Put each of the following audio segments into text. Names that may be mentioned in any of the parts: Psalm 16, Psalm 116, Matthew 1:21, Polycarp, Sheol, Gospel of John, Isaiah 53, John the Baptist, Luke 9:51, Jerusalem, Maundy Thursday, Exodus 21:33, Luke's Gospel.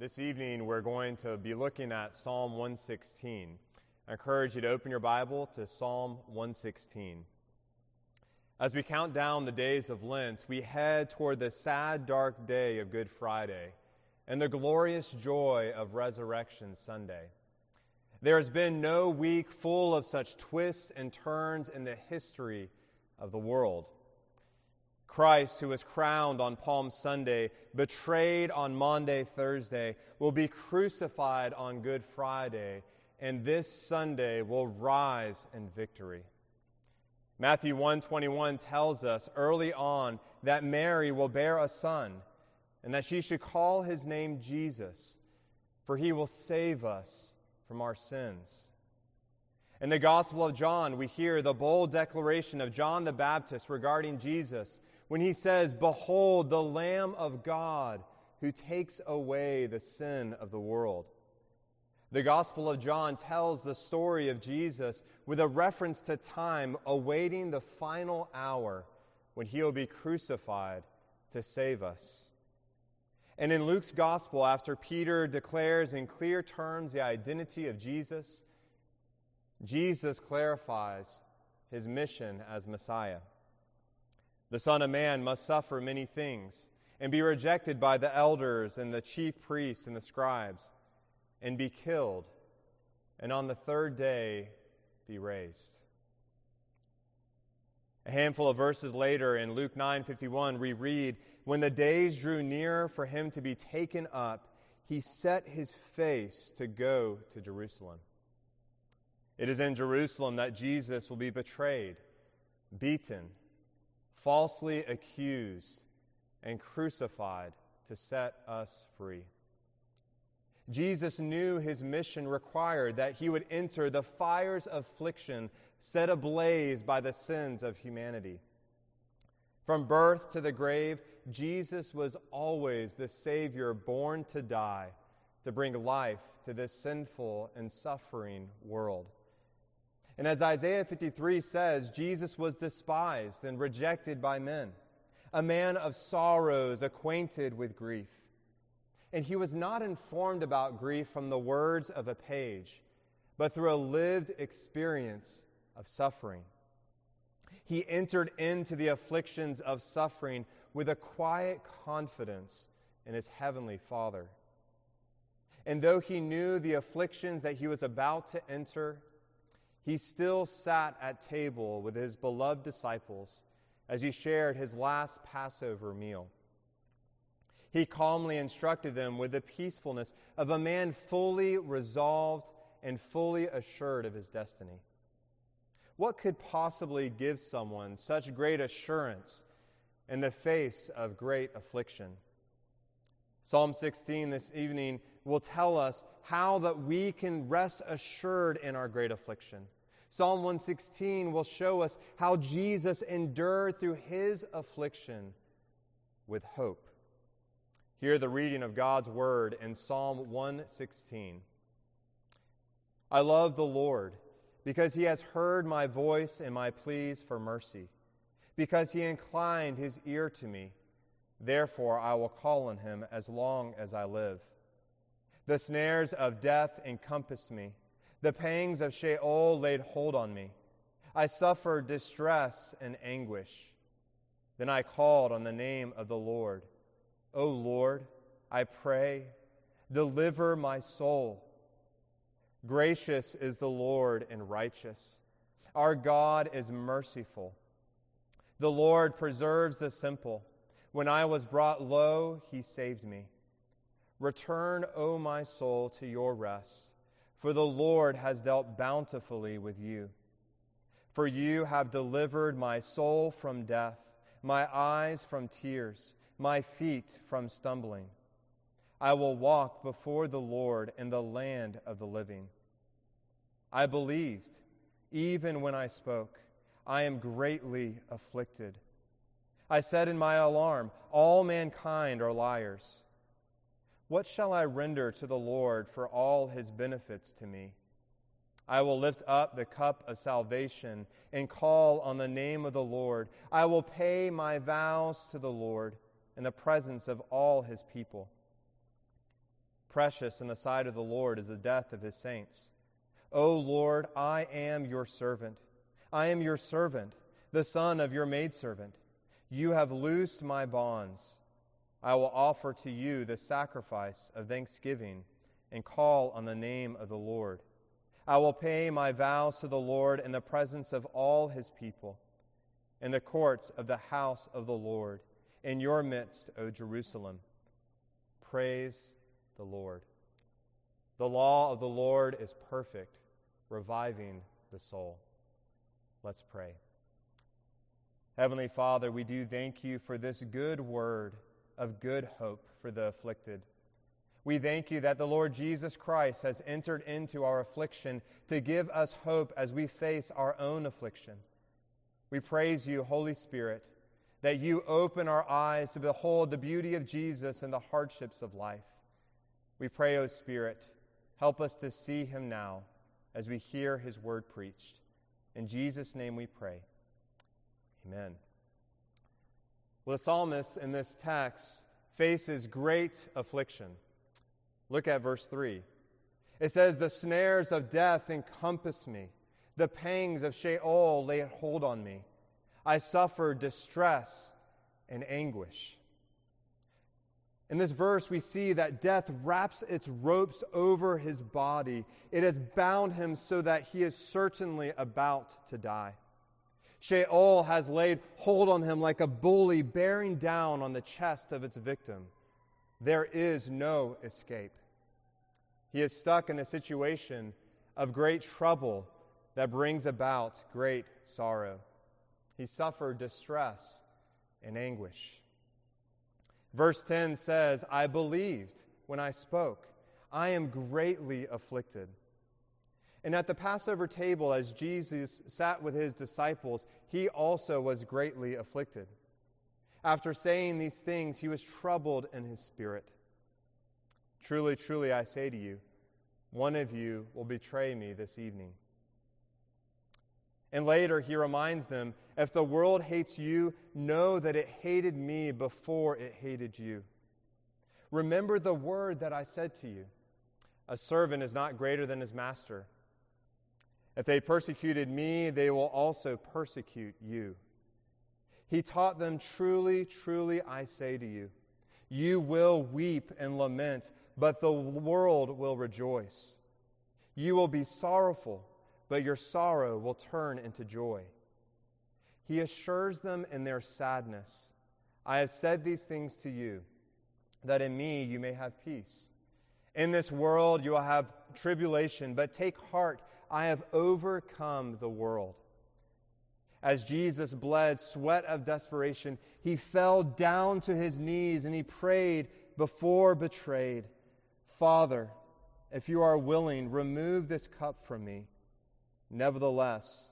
This evening, we're going to be looking at Psalm 116. I encourage you to open your Bible to Psalm 116. As we count down the days of Lent, we head toward the sad, dark day of Good Friday and the glorious joy of Resurrection Sunday. There has been no week full of such twists and turns in the history of the world. Christ, who was crowned on Palm Sunday, betrayed on Maundy Thursday, will be crucified on Good Friday, and this Sunday will rise in victory. Matthew 1:21 tells us early on that Mary will bear a son, and that she should call his name Jesus, for he will save us from our sins. In the Gospel of John, we hear the bold declaration of John the Baptist regarding Jesus, when he says, "Behold, the Lamb of God who takes away the sin of the world." The Gospel of John tells the story of Jesus with a reference to time, awaiting the final hour when he will be crucified to save us. And in Luke's Gospel, after Peter declares in clear terms the identity of Jesus, Jesus clarifies his mission as Messiah. The Son of Man must suffer many things and be rejected by the elders and the chief priests and the scribes and be killed and on the third day be raised. A handful of verses later in Luke 9:51 we read, "When the days drew near for him to be taken up, he set his face to go to Jerusalem." It is in Jerusalem that Jesus will be betrayed, beaten, falsely accused, and crucified to set us free. Jesus knew his mission required that he would enter the fires of affliction set ablaze by the sins of humanity. From birth to the grave, Jesus was always the Savior born to die, to bring life to this sinful and suffering world. And as Isaiah 53 says, Jesus was despised and rejected by men, a man of sorrows, acquainted with grief. And he was not informed about grief from the words of a page, but through a lived experience of suffering. He entered into the afflictions of suffering with a quiet confidence in his heavenly Father. And though he knew the afflictions that he was about to enter, he still sat at table with his beloved disciples as he shared his last Passover meal. He calmly instructed them with the peacefulness of a man fully resolved and fully assured of his destiny. What could possibly give someone such great assurance in the face of great affliction? Psalm 16 this evening will tell us how that we can rest assured in our great affliction. Psalm 116 will show us how Jesus endured through his affliction with hope. Hear the reading of God's word in Psalm 116. "I love the Lord because he has heard my voice and my pleas for mercy, because he inclined his ear to me. Therefore, I will call on him as long as I live. The snares of death encompassed me. The pangs of Sheol laid hold on me. I suffered distress and anguish. Then I called on the name of the Lord. O Lord, I pray, deliver my soul. Gracious is the Lord and righteous. Our God is merciful. The Lord preserves the simple. When I was brought low, he saved me. Return, O my soul, to your rest, for the Lord has dealt bountifully with you. For you have delivered my soul from death, my eyes from tears, my feet from stumbling. I will walk before the Lord in the land of the living. I believed, even when I spoke, I am greatly afflicted. I said in my alarm, all mankind are liars. What shall I render to the Lord for all his benefits to me? I will lift up the cup of salvation and call on the name of the Lord. I will pay my vows to the Lord in the presence of all his people. Precious in the sight of the Lord is the death of his saints. O Lord, I am your servant. I am your servant, the son of your maidservant. You have loosed my bonds. I will offer to you the sacrifice of thanksgiving and call on the name of the Lord. I will pay my vows to the Lord in the presence of all his people, in the courts of the house of the Lord, in your midst, O Jerusalem. Praise the Lord. The law of the Lord is perfect, reviving the soul. Let's pray. Heavenly Father, we do thank you for this good word of good hope for the afflicted. We thank you that the Lord Jesus Christ has entered into our affliction to give us hope as we face our own affliction. We praise you, Holy Spirit, that you open our eyes to behold the beauty of Jesus and the hardships of life. We pray, O Spirit, help us to see him now as we hear his word preached. In Jesus' name we pray. Amen. Well, the psalmist in this text faces great affliction. Look at verse 3. It says, "The snares of death encompassed me. The pangs of Sheol laid hold on me. I suffered distress and anguish." In this verse, we see that death wraps its ropes over his body. It has bound him so that he is certainly about to die. Sheol has laid hold on him like a bully bearing down on the chest of its victim. There is no escape. He is stuck in a situation of great trouble that brings about great sorrow. He suffered distress and anguish. Verse 10 says, "I believed when I spoke. I am greatly afflicted." And at the Passover table, as Jesus sat with his disciples, he also was greatly afflicted. After saying these things, he was troubled in his spirit. "Truly, truly, I say to you, one of you will betray me this evening." And later he reminds them, "If the world hates you, know that it hated me before it hated you. Remember the word that I said to you, a servant is not greater than his master. If they persecuted me, they will also persecute you." He taught them, "Truly, truly, I say to you, you will weep and lament, but the world will rejoice. You will be sorrowful, but your sorrow will turn into joy." He assures them in their sadness, "I have said these things to you, that in me you may have peace. In this world you will have tribulation, but take heart, I have overcome the world." As Jesus bled sweat of desperation, he fell down to his knees and he prayed before betrayed, "Father, if you are willing, remove this cup from me. Nevertheless,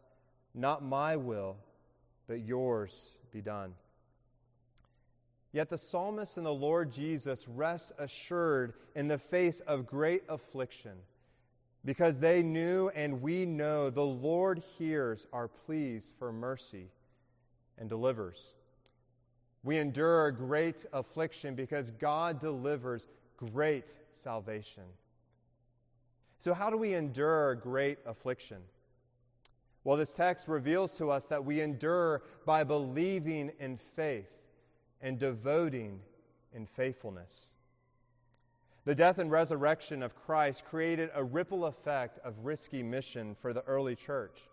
not my will, but yours be done." Yet the psalmist and the Lord Jesus rest assured in the face of great affliction, because they knew and we know the Lord hears our pleas for mercy and delivers. We endure great affliction because God delivers great salvation. So how do we endure great affliction? Well, this text reveals to us that we endure by believing in faith and devoting in faithfulness. The death and resurrection of Christ created a ripple effect of risky mission for the early church.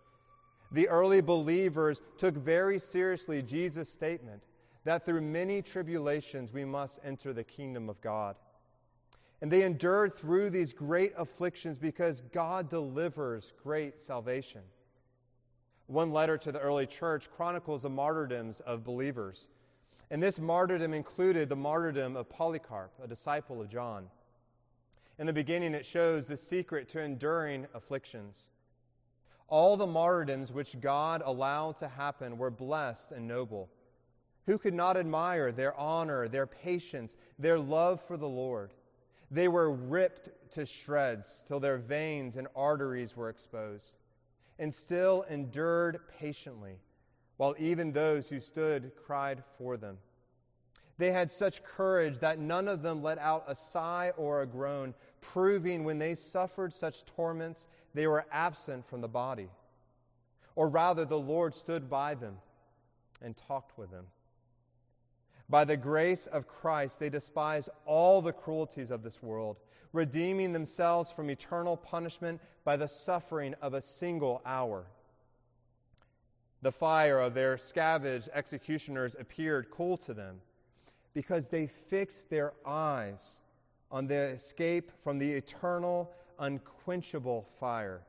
The early believers took very seriously Jesus' statement that through many tribulations we must enter the kingdom of God. And they endured through these great afflictions because God delivers great salvation. One letter to the early church chronicles the martyrdoms of believers. And this martyrdom included the martyrdom of Polycarp, a disciple of John. In the beginning, it shows the secret to enduring afflictions. "All the martyrdoms which God allowed to happen were blessed and noble. Who could not admire their honor, their patience, their love for the Lord? They were ripped to shreds till their veins and arteries were exposed, and still endured patiently, while even those who stood cried for them. They had such courage that none of them let out a sigh or a groan, proving when they suffered such torments, they were absent from the body. Or rather, the Lord stood by them and talked with them. By the grace of Christ, they despised all the cruelties of this world, redeeming themselves from eternal punishment by the suffering of a single hour. The fire of their scavenged executioners appeared cool to them, because they fixed their eyes on the escape from the eternal, unquenchable fire.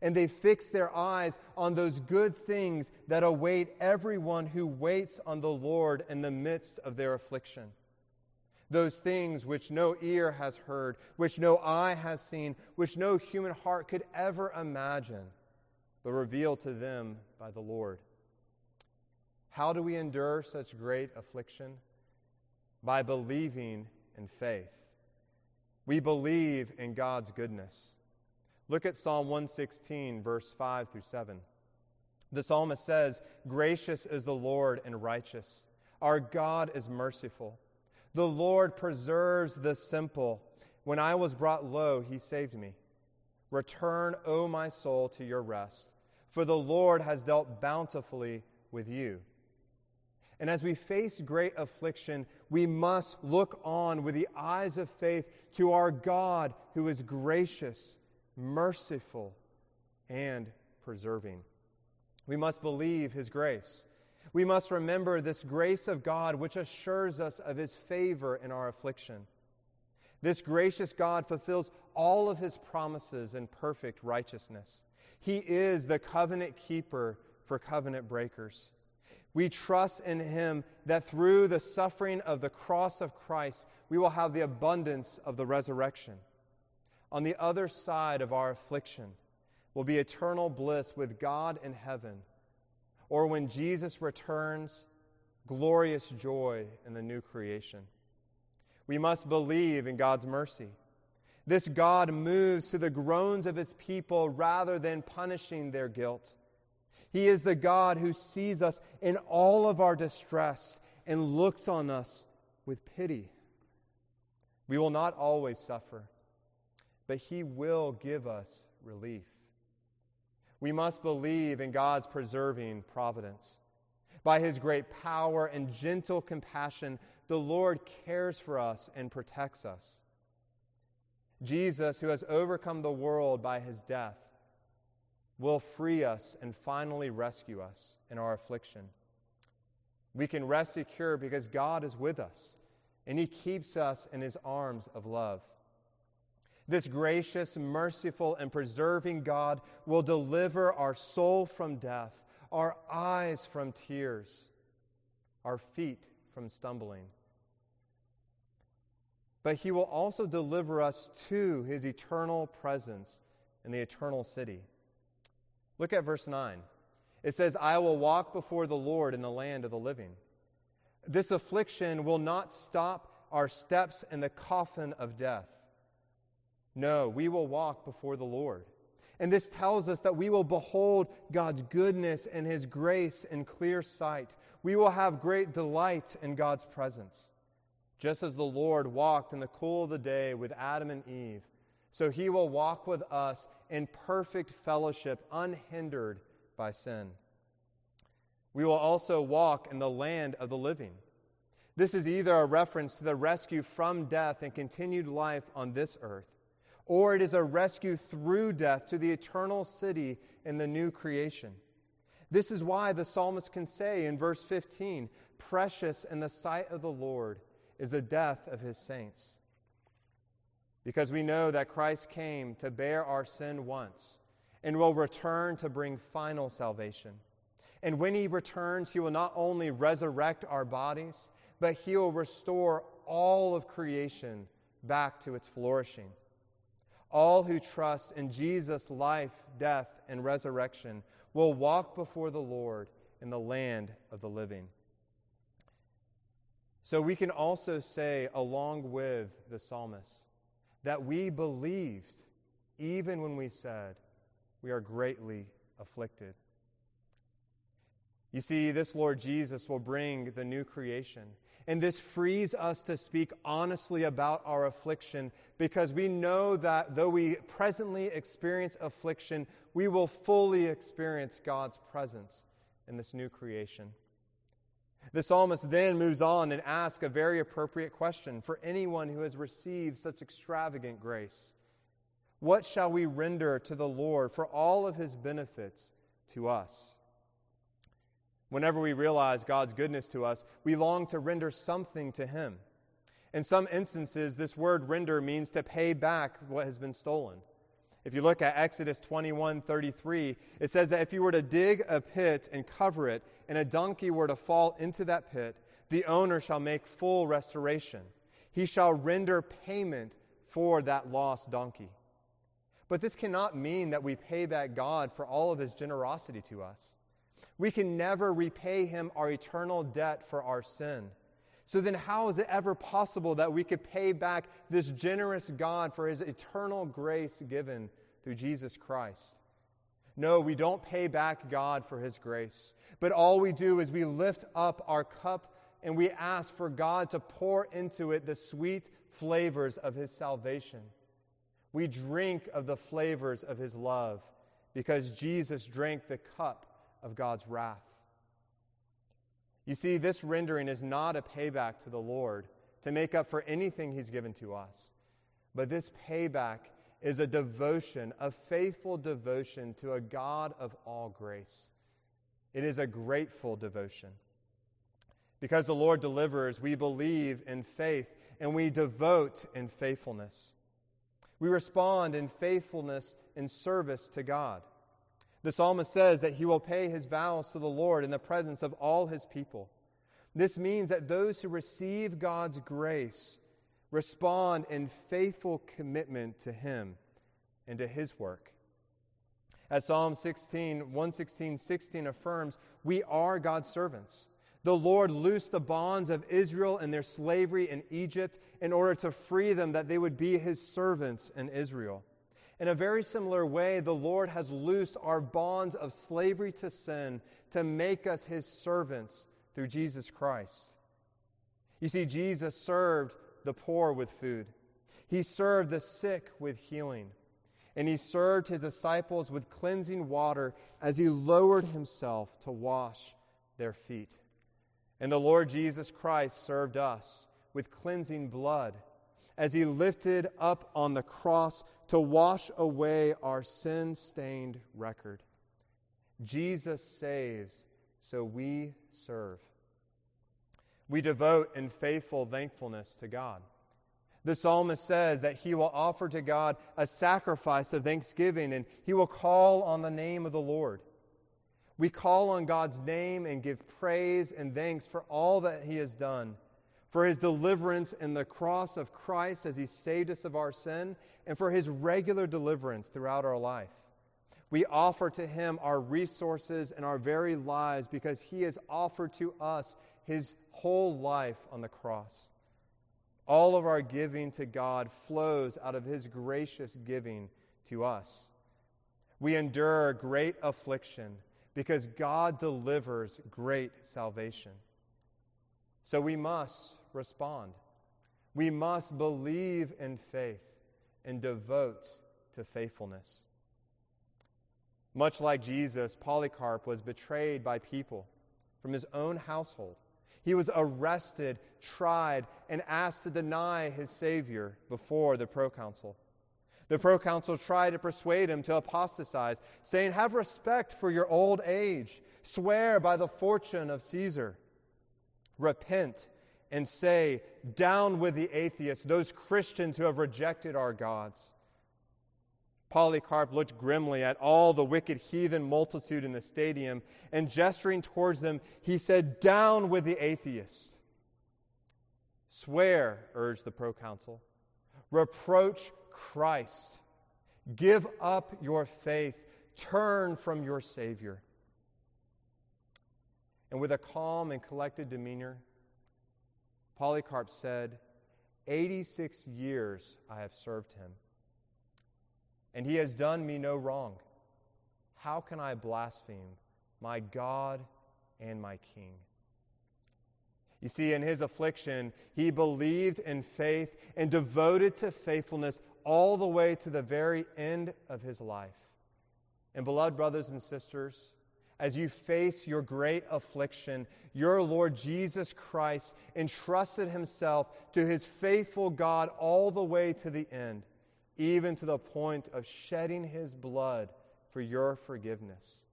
And they fixed their eyes on those good things that await everyone who waits on the Lord in the midst of their affliction. Those things which no ear has heard, which no eye has seen, which no human heart could ever imagine, but revealed to them by the Lord. How do we endure such great affliction? By believing in faith. We believe in God's goodness. Look at Psalm 116, verse 5 through 7. The psalmist says, "Gracious is the Lord and righteous. Our God is merciful. The Lord preserves the simple. When I was brought low, he saved me. Return, O my soul, to your rest, for the Lord has dealt bountifully with you." And as we face great affliction, we must look on with the eyes of faith to our God who is gracious, merciful, and preserving. We must believe his grace. We must remember this grace of God which assures us of his favor in our affliction. This gracious God fulfills all of his promises in perfect righteousness. He is the covenant keeper for covenant breakers. We trust in him that through the suffering of the cross of Christ, we will have the abundance of the resurrection. On the other side of our affliction will be eternal bliss with God in heaven, or when Jesus returns, glorious joy in the new creation. We must believe in God's mercy. This God moves to the groans of his people rather than punishing their guilt. He is the God who sees us in all of our distress and looks on us with pity. We will not always suffer, but he will give us relief. We must believe in God's preserving providence. By his great power and gentle compassion, the Lord cares for us and protects us. Jesus, who has overcome the world by his death, will free us and finally rescue us in our affliction. We can rest secure because God is with us, and he keeps us in his arms of love. This gracious, merciful, and preserving God will deliver our soul from death, our eyes from tears, our feet from stumbling. But he will also deliver us to his eternal presence in the eternal city. Look at verse 9. It says, "I will walk before the Lord in the land of the living." This affliction will not stop our steps in the coffin of death. No, we will walk before the Lord. And this tells us that we will behold God's goodness and his grace in clear sight. We will have great delight in God's presence. Just as the Lord walked in the cool of the day with Adam and Eve, so he will walk with us in perfect fellowship, unhindered by sin. We will also walk in the land of the living. This is either a reference to the rescue from death and continued life on this earth, or it is a rescue through death to the eternal city in the new creation. This is why the psalmist can say in verse 15, "Precious in the sight of the Lord is the death of his saints." Because we know that Christ came to bear our sin once and will return to bring final salvation. And when he returns, he will not only resurrect our bodies, but he will restore all of creation back to its flourishing. All who trust in Jesus' life, death, and resurrection will walk before the Lord in the land of the living. So we can also say, along with the psalmist, that we believed even when we said we are greatly afflicted. You see, this Lord Jesus will bring the new creation, And this frees us to speak honestly about our affliction, because we know that though we presently experience affliction, we will fully experience God's presence in this new creation. The psalmist then moves on and asks a very appropriate question for anyone who has received such extravagant grace. What shall we render to the Lord for all of his benefits to us? Whenever we realize God's goodness to us, we long to render something to Him. In some instances, this word render means to pay back what has been stolen. If you look at Exodus 21:33, it says that if you were to dig a pit and cover it, and a donkey were to fall into that pit, the owner shall make full restoration. He shall render payment for that lost donkey. But this cannot mean that we pay back God for all of His generosity to us. We can never repay Him our eternal debt for our sin. So then how is it ever possible that we could pay back this generous God for His eternal grace given through Jesus Christ? No, we don't pay back God for His grace. But all we do is we lift up our cup and we ask for God to pour into it the sweet flavors of His salvation. We drink of the flavors of His love because Jesus drank the cup of God's wrath. You see, this rendering is not a payback to the Lord to make up for anything He's given to us, but this payback is a devotion, a faithful devotion to a God of all grace. It is a grateful devotion. Because the Lord delivers, we believe in faith and we devote in faithfulness. We respond in faithfulness in service to God. The psalmist says that he will pay his vows to the Lord in the presence of all his people. This means that those who receive God's grace respond in faithful commitment to Him and to His work. As Psalm 116:16 affirms, we are God's servants. The Lord loosed the bonds of Israel and their slavery in Egypt in order to free them that they would be His servants in Israel. In a very similar way, the Lord has loosed our bonds of slavery to sin to make us His servants through Jesus Christ. You see, Jesus served the poor with food. He served the sick with healing. And He served His disciples with cleansing water as He lowered Himself to wash their feet. And the Lord Jesus Christ served us with cleansing blood as He lifted up on the cross to wash away our sin-stained record. Jesus saves, so we serve. We devote in faithful thankfulness to God. The psalmist says that he will offer to God a sacrifice of thanksgiving, and he will call on the name of the Lord. We call on God's name and give praise and thanks for all that He has done, for His deliverance in the cross of Christ as He saved us of our sin, and for His regular deliverance throughout our life. We offer to Him our resources and our very lives because He has offered to us His whole life on the cross. All of our giving to God flows out of His gracious giving to us. We endure great affliction because God delivers great salvation. So we must respond. We must believe in faith and devote to faithfulness. Much like Jesus, Polycarp was betrayed by people from his own household. He was arrested, tried, and asked to deny his Savior before the proconsul. The proconsul tried to persuade him to apostatize, saying, "Have respect for your old age. Swear by the fortune of Caesar. Repent and say, 'Down with the atheists,' those Christians who have rejected our gods." Polycarp looked grimly at all the wicked heathen multitude in the stadium, and gesturing towards them, he said, "Down with the atheists." "Swear," urged the proconsul. "Reproach Christ. Give up your faith. Turn from your Savior." And with a calm and collected demeanor, Polycarp said, 86 years I have served Him, and He has done me no wrong. How can I blaspheme my God and my King?" You see, in his affliction, he believed in faith and devoted to faithfulness all the way to the very end of his life. And beloved brothers and sisters, as you face your great affliction, your Lord Jesus Christ entrusted himself to his faithful God all the way to the end, even to the point of shedding his blood for your forgiveness.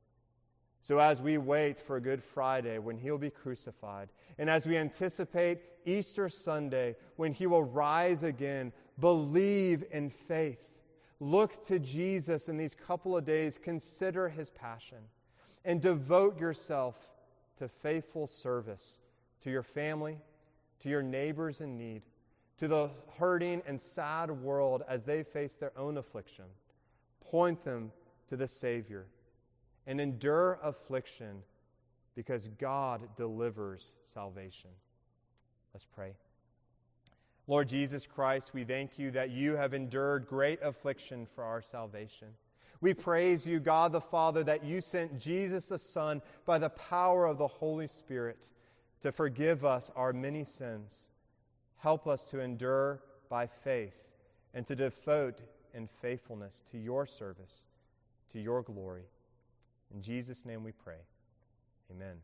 So as we wait for Good Friday when he will be crucified, and as we anticipate Easter Sunday when he will rise again, believe in faith. Look to Jesus in these couple of days. Consider his passion and devote yourself to faithful service, to your family, to your neighbors in need, to the hurting and sad world as they face their own affliction. Point them to the Savior and endure affliction because God delivers salvation. Let's pray. Lord Jesus Christ, we thank you that you have endured great affliction for our salvation. We praise you, God the Father, that you sent Jesus the Son by the power of the Holy Spirit to forgive us our many sins. Help us to endure by faith and to devote in faithfulness to your service, to your glory. In Jesus' name we pray. Amen.